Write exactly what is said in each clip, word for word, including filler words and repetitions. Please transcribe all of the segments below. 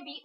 your beat.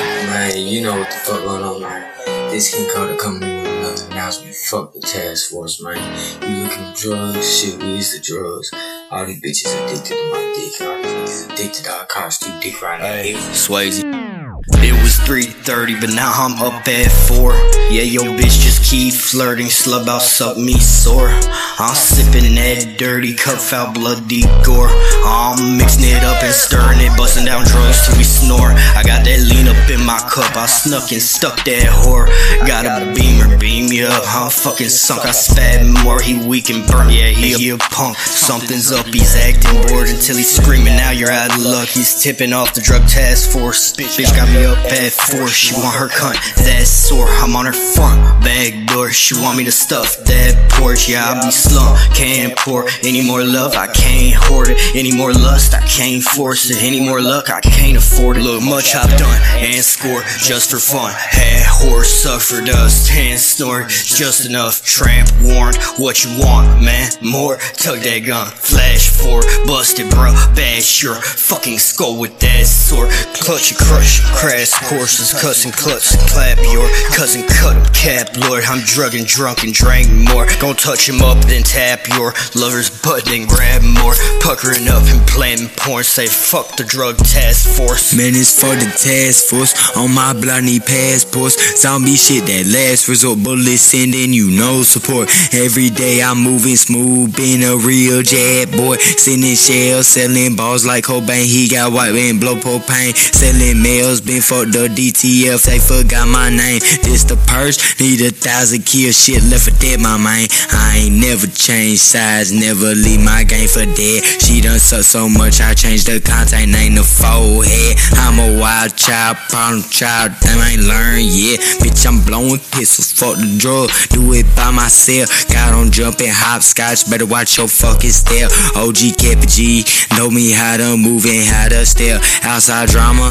Man, you know what the fuck going on, man. This can call the company with another announcement. Fuck the task force, man. You looking for drugs? Shit, we is the drugs. All these bitches addicted to my dick. All these bitches addicted to our costume dick right now. Hey, Swayze. It was three thirty, but now I'm up at four. Yeah, yo bitch just keep flirting. Slub out, suck me sore. I'm sipping that dirty cup, foul bloody gore. I'm mixing it up and stirring it, busting down drugs till we snore. I got that lean up in my cup, I snuck and stuck that whore. Got a beamer, beam me up, I'm fucking sunk. I spat more, he weak and burnt, yeah, he a, he a punk. Something's up, he's acting bored until he's screaming. Now you're out of luck, he's tipping off the drug task force. Bitch got me up at four, she want her cunt, that's sore. I'm on her front, back door, she want me to stuff that porch. Yeah, I be slumped, can't pour any more love, I can't hoard it. Any more lust, I can't force it. Any more luck, I can't afford it. Look, much I've done, and scored, just for fun. Had horse, suffered us, ten story, just enough. Tramp warned, what you want, man, more? Tug that gun, flash forward, busted, bruh, bash your fucking skull with that sword. Clutch and crush, crash. Courses, cussing, clutch, clap your cousin, cut him, cap, lord. I'm drug and drunk and drank more. Don't touch him up, then tap your lover's butt, then grab more. Puckering up and playing porn, say fuck the drug task force. Man, it's for the task force. On my block, need passports. Zombie shit, that last resort. Bullets sending you no support. Every day I'm moving smooth, been a real jab boy. Sending shells, selling balls like Cobain. He got white and blow propane. Selling mails, been fuck the D T F, they forgot my name. This the purse, need a thousand kills. Shit left for dead, my man. I ain't never changed sides, never leave my game for dead. She done suck so much, I changed the content, ain't the forehead. I'm a wild child, problem child, damn, I ain't learned yet. Bitch, I'm blowing pistols, fuck the drug, do it by myself. Got on jumping hopscotch, better watch your fucking step. O G Kappa G, know me how to move and how to step. Outside drama,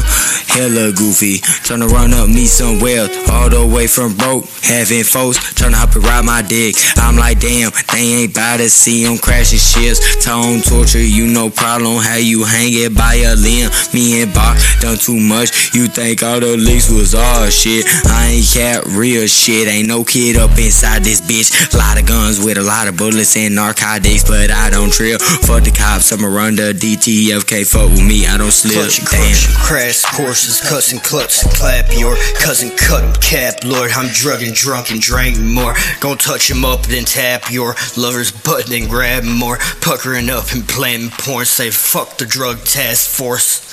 hella good. Goofy, tryna run up, need some wealth. All the way from broke, having folks tryna hop and ride my dick. I'm like, damn, they ain't bout to see them crashing ships. Tone torture, you no problem. How you hang it by a limb? Me and Bach done too much. You think all the leaks was all shit? I ain't got real shit. Ain't no kid up inside this bitch. Lot of guns with a lot of bullets and narcotics, but I don't trill. Fuck the cops, I'ma run the D T F. Can't fuck with me, I don't slip. Clutch, damn, crash courses, cussing. Clutch, clap your cousin, cut him, cap, lord. I'm drug and drunk and drank more. Gon' touch him up, then tap your lover's butt, then grab more. Puckering up and playing porn, say fuck the drug task force.